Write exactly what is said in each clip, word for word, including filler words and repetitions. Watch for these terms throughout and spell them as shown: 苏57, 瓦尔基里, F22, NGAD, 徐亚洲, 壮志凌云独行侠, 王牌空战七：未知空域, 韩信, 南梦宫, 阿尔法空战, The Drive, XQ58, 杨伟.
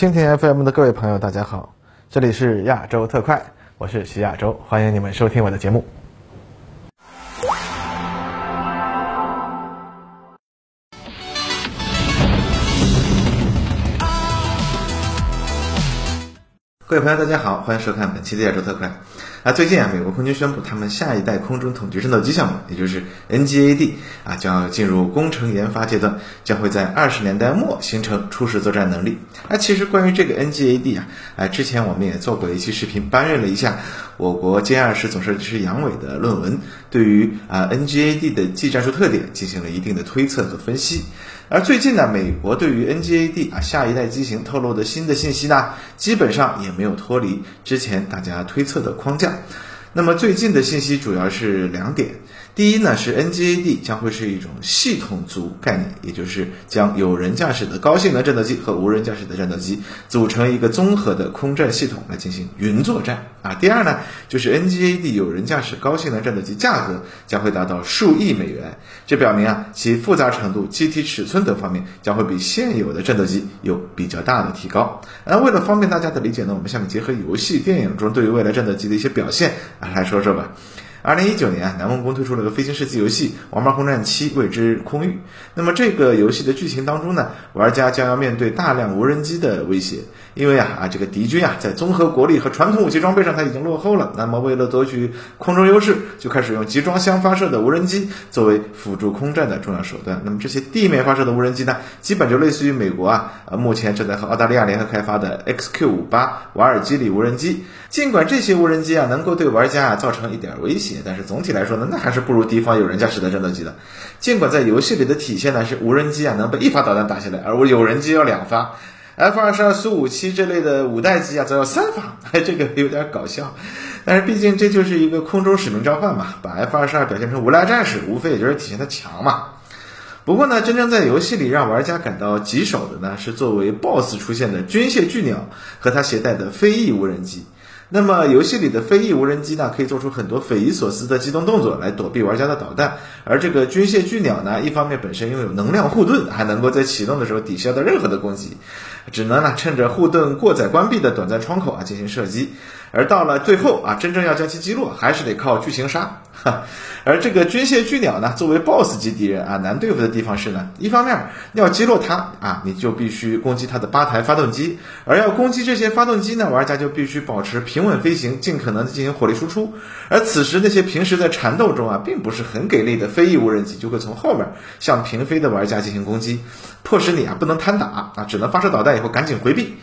蜻蜓 F M 的各位朋友，大家好，这里是亚洲特快，我是徐亚洲，欢迎你们收听我的节目。各位朋友，大家好，欢迎收看本期的亚洲特快。啊，最近啊，美国空军宣布他们下一代空中统治战斗机项目，也就是 N G A D 啊，将要进入工程研发阶段，将会在二十年代末形成初始作战能力。啊，其实关于这个 N G A D 啊，啊，之前我们也做过一期视频，搬运了一下我国歼二十总设计师杨伟的论文，对于啊 N G A D 的技战术特点进行了一定的推测和分析。而最近呢，美国对于 N G A D 啊下一代机型透露的新的信息呢，基本上也没有脱离之前大家推测的框架。那么最近的信息主要是两点，第一呢是 N G A D 将会是一种系统族概念，也就是将有人驾驶的高性能战斗机和无人驾驶的战斗机组成一个综合的空战系统来进行云作战啊。第二呢就是 N G A D 有人驾驶高性能战斗机价格将会达到数亿美元，这表明啊其复杂程度、机体尺寸等方面将会比现有的战斗机有比较大的提高。那为了方便大家的理解呢，我们下面结合游戏、电影中对于未来战斗机的一些表现啊来说说吧。二零一九年啊，南梦宫推出了个飞行射击游戏《王牌空战七：未知空域》。那么这个游戏的剧情当中呢，玩家将要面对大量无人机的威胁，因为啊啊这个敌军啊在综合国力和传统武器装备上它已经落后了，那么为了夺取空中优势，就开始用集装箱发射的无人机作为辅助空战的重要手段。那么这些地面发射的无人机呢，基本就类似于美国啊呃目前正在和澳大利亚联合开发的 X Q 五十八 瓦尔基里无人机。尽管这些无人机啊能够对玩家啊造成一点威胁，但是总体来说呢，那还是不如敌方有人驾驶的战斗机的。尽管在游戏里的体现呢是无人机啊能被一发导弹打下来，而我有人机要两发， F 二十二 苏五七这类的五代机啊则要三发，这个有点搞笑。但是毕竟这就是一个空中使命召唤嘛，把 F 二十二 表现成无赖战士，无非也就是体现它强嘛。不过呢，真正在游戏里让玩家感到棘手的呢，是作为 BOSS 出现的军械巨鸟和它携带的飞翼无人机。那么游戏里的飞翼无人机呢，可以做出很多匪夷所思的机动动作来躲避玩家的导弹，而这个军械巨鸟呢，一方面本身拥有能量护盾，还能够在启动的时候抵消掉任何的攻击，只能呢趁着护盾过载关闭的短暂窗口啊进行射击，而到了最后啊，真正要将其击落，还是得靠巨型鲨。而这个军械巨鸟呢，作为 BOSS 级敌人啊，难对付的地方是呢，一方面要击落它啊，你就必须攻击它的八台发动机，而要攻击这些发动机呢，玩家就必须保持平稳飞行，尽可能进行火力输出。而此时那些平时在缠斗中啊，并不是很给力的飞翼无人机，就会从后面向平飞的玩家进行攻击，迫使你啊不能瘫打啊，只能发射导弹以后赶紧回避。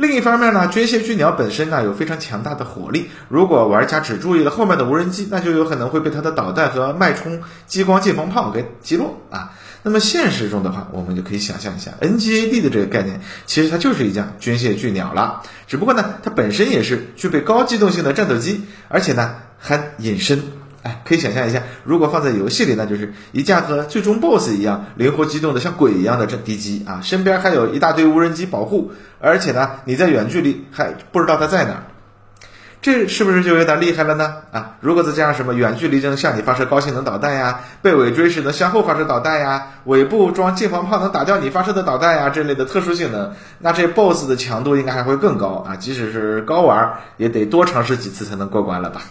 另一方面呢，军械巨鸟本身呢有非常强大的火力，如果玩家只注意了后面的无人机，那就有可能会被它的导弹和脉冲激光近防炮给击落啊。那么现实中的话，我们就可以想象一下 N G A D 的这个概念，其实它就是一架军械巨鸟了，只不过呢它本身也是具备高机动性的战斗机，而且呢还隐身。哎，可以想象一下，如果放在游戏里呢，就是一架和最终 BOSS 一样灵活机动的像鬼一样的敌机啊，身边还有一大堆无人机保护，而且呢你在远距离还不知道它在哪儿，这是不是就有点厉害了呢啊，如果再加上什么远距离能向你发射高性能导弹呀，被尾追时能向后发射导弹呀，尾部装近防炮能打掉你发射的导弹呀这类的特殊性能，那这 BOSS 的强度应该还会更高啊，即使是高玩也得多尝试几次才能过关了吧。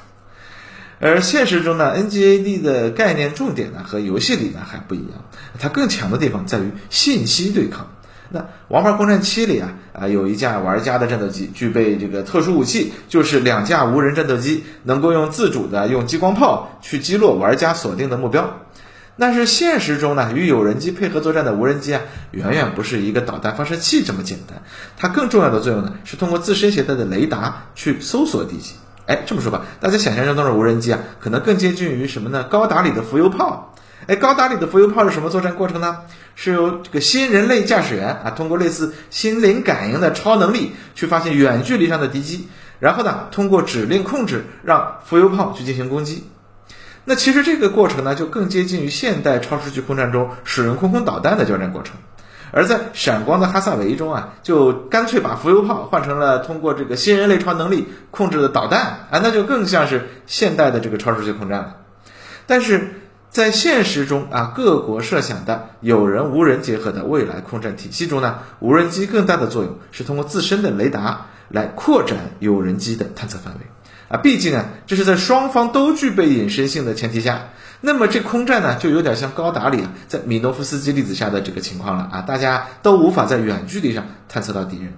而现实中呢 N G A D 的概念重点呢和游戏里呢还不一样，它更强的地方在于信息对抗。那《王牌空战七》里啊啊有一架玩家的战斗机具备这个特殊武器，就是两架无人战斗机能够用自主的用激光炮去击落玩家锁定的目标。但是现实中呢，与有人机配合作战的无人机啊，远远不是一个导弹发射器这么简单，它更重要的作用呢是通过自身携带的雷达去搜索敌机。哎，这么说吧，大家想象中的无人机啊，可能更接近于什么呢？高达里的浮游炮。哎，高达里的浮游炮是什么作战过程呢？是由这个新人类驾驶员啊，通过类似心灵感应的超能力，去发现远距离上的敌机，然后呢，通过指令控制让浮游炮去进行攻击。那其实这个过程呢，就更接近于现代超视距空战中使用空空导弹的交战过程。而在闪光的哈萨维中啊，就干脆把浮游炮换成了通过这个新人类超能力控制的导弹啊，那就更像是现代的这个超视距空战了。但是在现实中啊，各国设想的有人无人结合的未来空战体系中呢，无人机更大的作用是通过自身的雷达来扩展有人机的探测范围啊。毕竟啊，这是在双方都具备隐身性的前提下。那么这空战呢，就有点像高达里、啊、在米诺夫斯基粒子下的这个情况了啊，大家都无法在远距离上探测到敌人。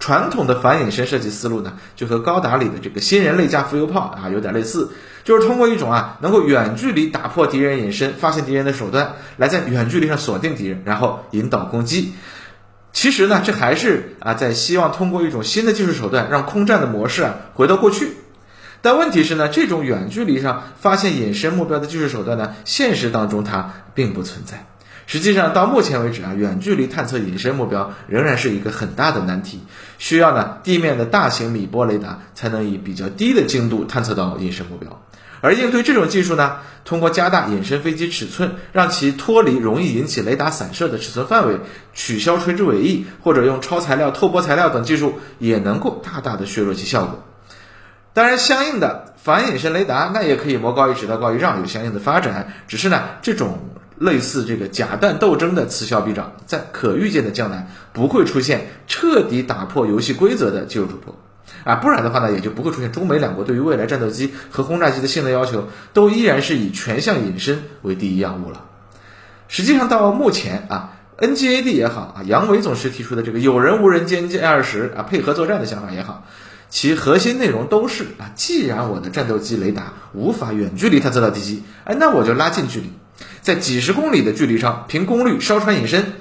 传统的反隐身设计思路呢，就和高达里的这个新人类加浮游炮啊有点类似，就是通过一种啊能够远距离打破敌人隐身、发现敌人的手段，来在远距离上锁定敌人，然后引导攻击。其实呢，这还是啊在希望通过一种新的技术手段，让空战的模式啊回到过去。但问题是呢，这种远距离上发现隐身目标的技术手段呢，现实当中它并不存在。实际上到目前为止啊，远距离探测隐身目标仍然是一个很大的难题，需要呢地面的大型米波雷达才能以比较低的精度探测到隐身目标。而应对这种技术呢，通过加大隐身飞机尺寸，让其脱离容易引起雷达散射的尺寸范围，取消垂直尾翼，或者用超材料、透波材料等技术，也能够大大的削弱其效果。当然相应的反隐身雷达那也可以魔高一尺道高一丈，有相应的发展，只是呢这种类似这个假弹斗争的此消彼长，在可预见的将来不会出现彻底打破游戏规则的技术突破啊，不然的话呢，也就不会出现中美两国对于未来战斗机和轰炸机的性能要求都依然是以全向隐身为第一要务了。实际上到目前啊， N G A D 也好啊，杨伟总师提出的这个有人无人歼歼二十啊配合作战的想法也好，其核心内容都是啊，既然我的战斗机雷达无法远距离探测到敌机，哎，那我就拉近距离。在几十公里的距离上凭功率烧穿隐身。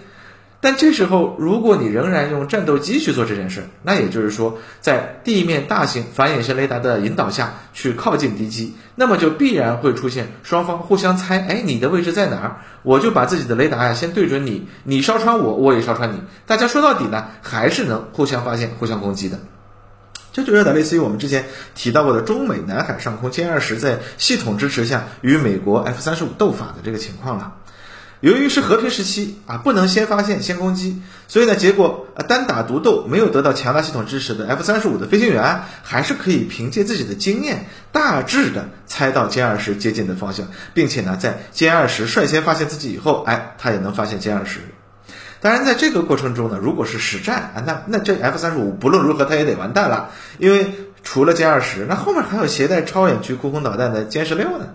但这时候如果你仍然用战斗机去做这件事，那也就是说在地面大型反隐身雷达的引导下去靠近敌机，那么就必然会出现双方互相猜，哎，你的位置在哪儿？我就把自己的雷达呀先对准你，你烧穿我，我也烧穿你，大家说到底呢还是能互相发现互相攻击的。这就有点类似于我们之前提到过的中美南海上空歼二十在系统支持下与美国 F 三十五 斗法的这个情况了。由于是和平时期啊，不能先发现先攻击，所以呢，结果啊单打独斗没有得到强大系统支持的 F 三十五 的飞行员还是可以凭借自己的经验大致的猜到歼二十接近的方向，并且呢，在歼二十率先发现自己以后，哎，他也能发现歼二十。当然在这个过程中呢，如果是实战啊，那那这 F 三十五 不论如何它也得完蛋了，因为除了歼二十，那后面还有携带超远距空空导弹的歼十六呢。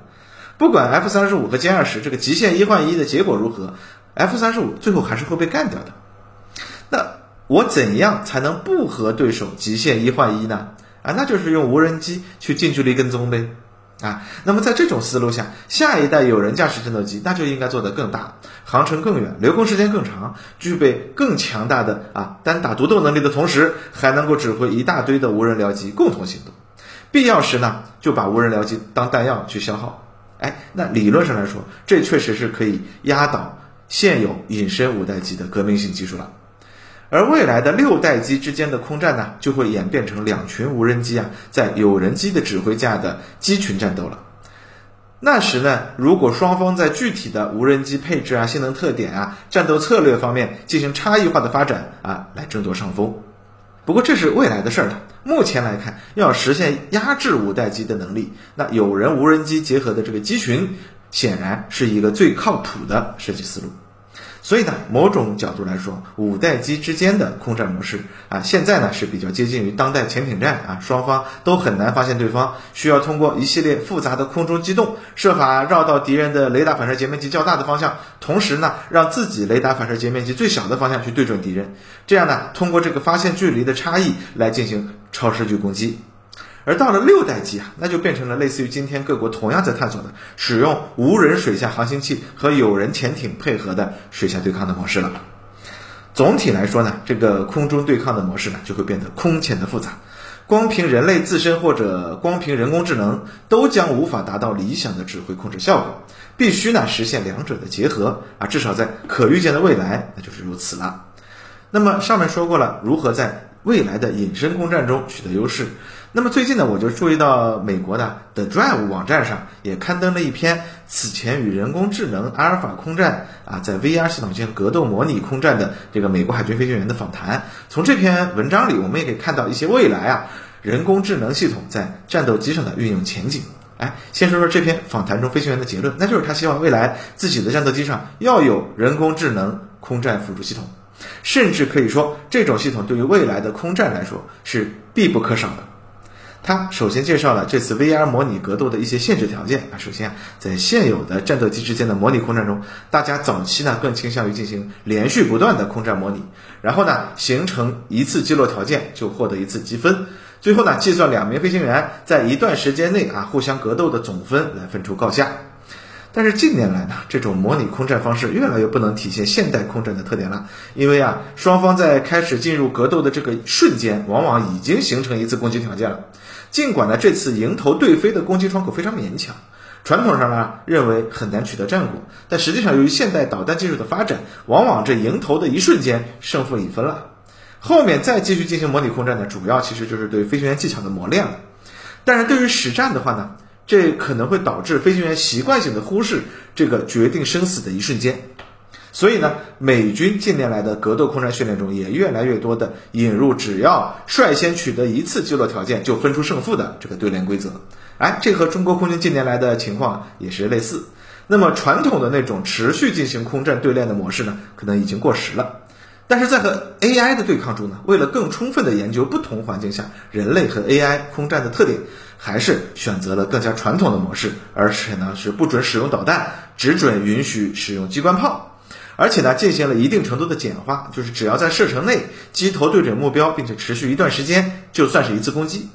不管 F 三十五 和歼二十这个极限一换一的结果如何， F 三十五 最后还是会被干掉的。那我怎样才能不和对手极限一换一呢？啊，那就是用无人机去近距离跟踪呗。啊，那么在这种思路下，下一代有人驾驶战斗机那就应该做得更大，航程更远，留空时间更长，具备更强大的啊单打独斗能力的同时，还能够指挥一大堆的无人僚机共同行动，必要时呢就把无人僚机当弹药去消耗。哎，那理论上来说，这确实是可以压倒现有隐身五代机的革命性技术了。而未来的六代机之间的空战呢，就会演变成两群无人机啊，在有人机的指挥下的机群战斗了。那时呢，如果双方在具体的无人机配置啊、性能特点啊、战斗策略方面进行差异化的发展啊，来争夺上风。不过这是未来的事儿了。目前来看，要实现压制五代机的能力，那有人无人机结合的这个机群，显然是一个最靠谱的设计思路。所以呢，某种角度来说，五代机之间的空战模式啊，现在呢是比较接近于当代潜艇战啊，双方都很难发现对方，需要通过一系列复杂的空中机动，设法绕到敌人的雷达反射截面积较大的方向，同时呢，让自己雷达反射截面积最小的方向去对准敌人，这样呢，通过这个发现距离的差异来进行超视距攻击。而到了六代机啊，那就变成了类似于今天各国同样在探索的使用无人水下航行器和有人潜艇配合的水下对抗的模式了。总体来说呢，这个空中对抗的模式呢，就会变得空前的复杂，光凭人类自身或者光凭人工智能都将无法达到理想的指挥控制效果，必须呢实现两者的结合啊，至少在可预见的未来那就是如此了。那么上面说过了如何在未来的隐身空战中取得优势，那么最近呢，我就注意到美国的 The Drive 网站上也刊登了一篇此前与人工智能阿尔法空战啊，在 V R 系统间格斗模拟空战的这个美国海军飞行员的访谈。从这篇文章里我们也可以看到一些未来啊人工智能系统在战斗机上的运用前景。哎，先说说这篇访谈中飞行员的结论，那就是他希望未来自己的战斗机上要有人工智能空战辅助系统，甚至可以说这种系统对于未来的空战来说是必不可少的。他首先介绍了这次 V R 模拟格斗的一些限制条件。首先、啊、在现有的战斗机之间的模拟空战中，大家早期呢更倾向于进行连续不断的空战模拟，然后呢形成一次击落条件就获得一次积分，最后呢计算两名飞行员在一段时间内啊互相格斗的总分来分出高下。但是近年来呢，这种模拟空战方式越来越不能体现现代空战的特点了，因为啊，双方在开始进入格斗的这个瞬间，往往已经形成一次攻击条件了。尽管呢，这次迎头对飞的攻击窗口非常勉强，传统上呢认为很难取得战果，但实际上由于现代导弹技术的发展，往往这迎头的一瞬间胜负已分了。后面再继续进行模拟空战呢，主要其实就是对飞行员技巧的磨练了。但是对于实战的话呢，这可能会导致飞行员习惯性的忽视这个决定生死的一瞬间。所以呢，美军近年来的格斗空战训练中也越来越多的引入只要率先取得一次击落条件就分出胜负的这个对联规则。哎，这和中国空军近年来的情况也是类似。那么传统的那种持续进行空战对练的模式呢，可能已经过时了。但是在和 A I 的对抗中呢，为了更充分的研究不同环境下人类和 A I 空战的特点，还是选择了更加传统的模式，而且呢是不准使用导弹，只准允许使用机关炮，而且呢进行了一定程度的简化，就是只要在射程内机头对准目标并且持续一段时间就算是一次攻击。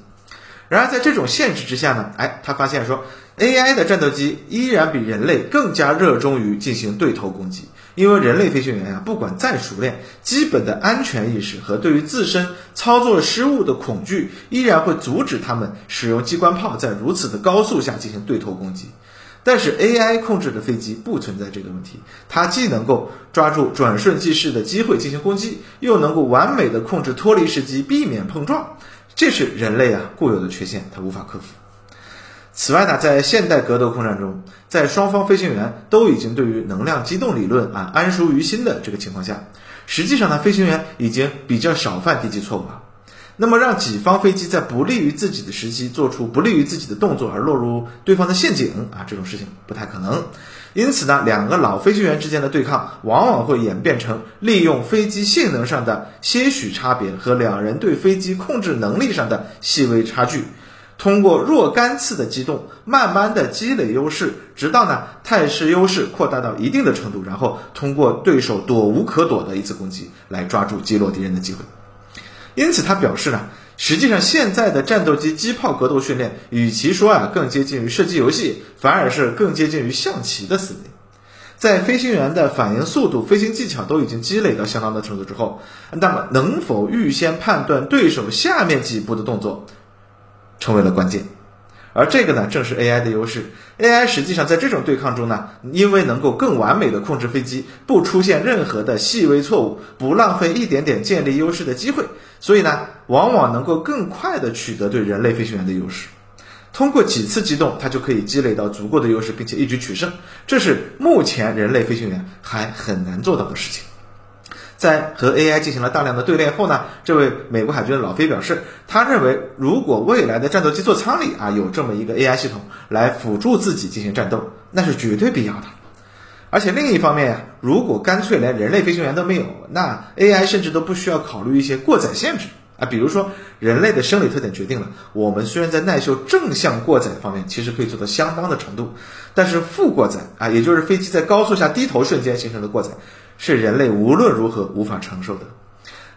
然而在这种限制之下呢，哎，他发现说 A I 的战斗机依然比人类更加热衷于进行对头攻击，因为人类飞行员啊，不管再熟练，基本的安全意识和对于自身操作失误的恐惧依然会阻止他们使用机关炮在如此的高速下进行对头攻击。但是 A I 控制的飞机不存在这个问题，它既能够抓住转瞬即逝的机会进行攻击，又能够完美的控制脱离时机避免碰撞，这是人类啊固有的缺陷，它无法克服。此外呢，在现代格斗空战中，在双方飞行员都已经对于能量机动理论啊谙熟于心的这个情况下，实际上呢，飞行员已经比较少犯低级错误了。那么让己方飞机在不利于自己的时机做出不利于自己的动作而落入对方的陷阱啊，这种事情不太可能。因此呢，两个老飞行员之间的对抗往往会演变成利用飞机性能上的些许差别和两人对飞机控制能力上的细微差距，通过若干次的机动慢慢的积累优势，直到呢态势优势扩大到一定的程度，然后通过对手躲无可躲的一次攻击来抓住击落敌人的机会。因此他表示呢，实际上现在的战斗机机炮格斗训练与其说啊更接近于射击游戏，反而是更接近于象棋的思维。在飞行员的反应速度飞行技巧都已经积累到相当的程度之后，那么能否预先判断对手下面几步的动作成为了关键。而这个呢正是 A I 的优势。 A I 实际上在这种对抗中呢，因为能够更完美的控制飞机，不出现任何的细微错误，不浪费一点点建立优势的机会，所以呢往往能够更快的取得对人类飞行员的优势。通过几次机动它就可以积累到足够的优势并且一举取胜，这是目前人类飞行员还很难做到的事情。在和 A I 进行了大量的对练后呢，这位美国海军的老飞表示，他认为如果未来的战斗机座舱里啊有这么一个 A I 系统来辅助自己进行战斗，那是绝对必要的。而且另一方面啊，如果干脆连人类飞行员都没有，那 A I 甚至都不需要考虑一些过载限制啊，比如说人类的生理特点决定了我们虽然在耐受正向过载方面其实可以做到相当的程度，但是负过载啊，也就是飞机在高速下低头瞬间形成的过载，是人类无论如何无法承受的。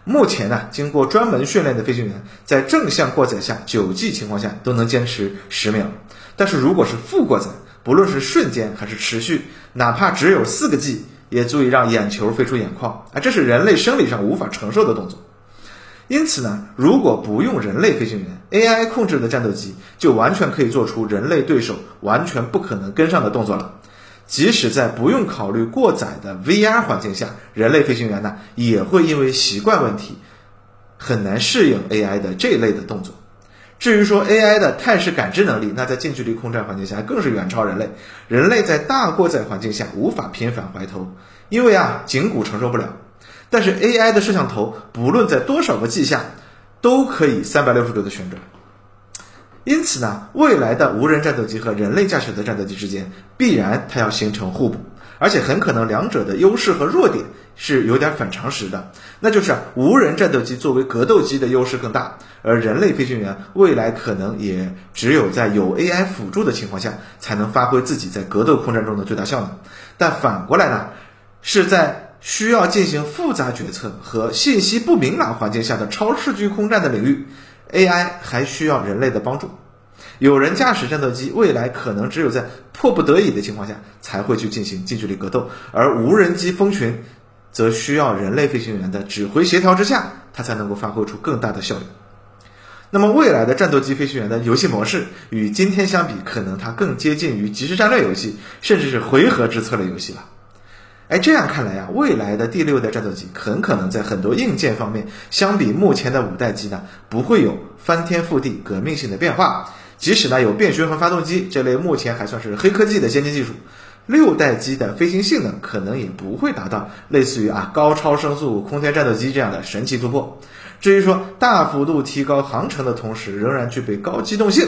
目前呢、啊，经过专门训练的飞行员在正向过载下 九 G 情况下都能坚持十秒，但是如果是负过载，不论是瞬间还是持续，哪怕只有 四个 G 也足以让眼球飞出眼眶啊，这是人类生理上无法承受的动作。因此呢，如果不用人类飞行员， A I 控制的战斗机就完全可以做出人类对手完全不可能跟上的动作了。即使在不用考虑过载的 V R 环境下，人类飞行员呢也会因为习惯问题很难适应 A I 的这类的动作。至于说 A I 的态势感知能力，那在近距离空战环境下更是远超人类，人类在大过载环境下无法频繁怀头，因为啊颈骨承受不了。但是 A I 的摄像头不论在多少个G下都可以三百六十度的旋转。因此呢，未来的无人战斗机和人类驾驶的战斗机之间，必然它要形成互补，而且很可能两者的优势和弱点是有点反常识的。那就是无人战斗机作为格斗机的优势更大，而人类飞行员未来可能也只有在有 A I 辅助的情况下，才能发挥自己在格斗空战中的最大效能。但反过来呢，是在需要进行复杂决策和信息不明朗环境下的超视距空战的领域，A I 还需要人类的帮助。有人驾驶战斗机未来可能只有在迫不得已的情况下才会去进行近距离格斗，而无人机蜂群则需要人类飞行员的指挥协调之下，它才能够发挥出更大的效率。那么未来的战斗机飞行员的游戏模式与今天相比，可能它更接近于即时战略游戏，甚至是回合制策略游戏了。哎，这样看来啊，未来的第六代战斗机很可能在很多硬件方面，相比目前的五代机呢，不会有翻天覆地革命性的变化。即使呢有变循环发动机这类目前还算是黑科技的先进技术，六代机的飞行性能可能也不会达到类似于啊高超声速空天战斗机这样的神奇突破。至于说大幅度提高航程的同时，仍然具备高机动性，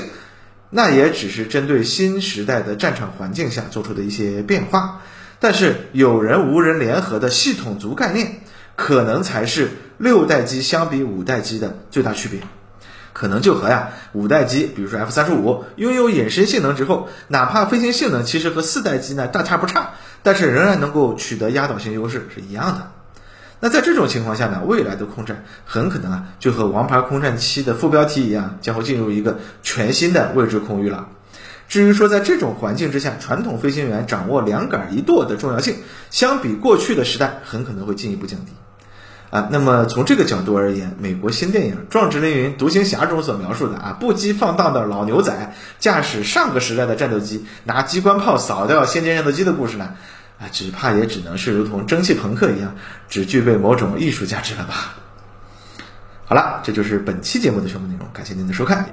那也只是针对新时代的战场环境下做出的一些变化。但是有人无人联合的系统族概念，可能才是六代机相比五代机的最大区别。可能就和呀五代机比如说 F 三十五 拥有隐身性能之后，哪怕飞行性能其实和四代机呢大差不差，但是仍然能够取得压倒性优势是一样的。那在这种情况下呢，未来的空战很可能啊就和王牌空战七的副标题一样，将会进入一个全新的未知空域了。至于说在这种环境之下，传统飞行员掌握两杆一舵的重要性，相比过去的时代很可能会进一步降低啊。那么从这个角度而言，美国新电影《壮志凌云独行侠》中所描述的啊不羁放荡的老牛仔驾驶上个时代的战斗机，拿机关炮扫掉先进战斗机的故事呢啊，只怕也只能是如同蒸汽朋克一样，只具备某种艺术价值了吧。好了，这就是本期节目的全部内容，感谢您的收看。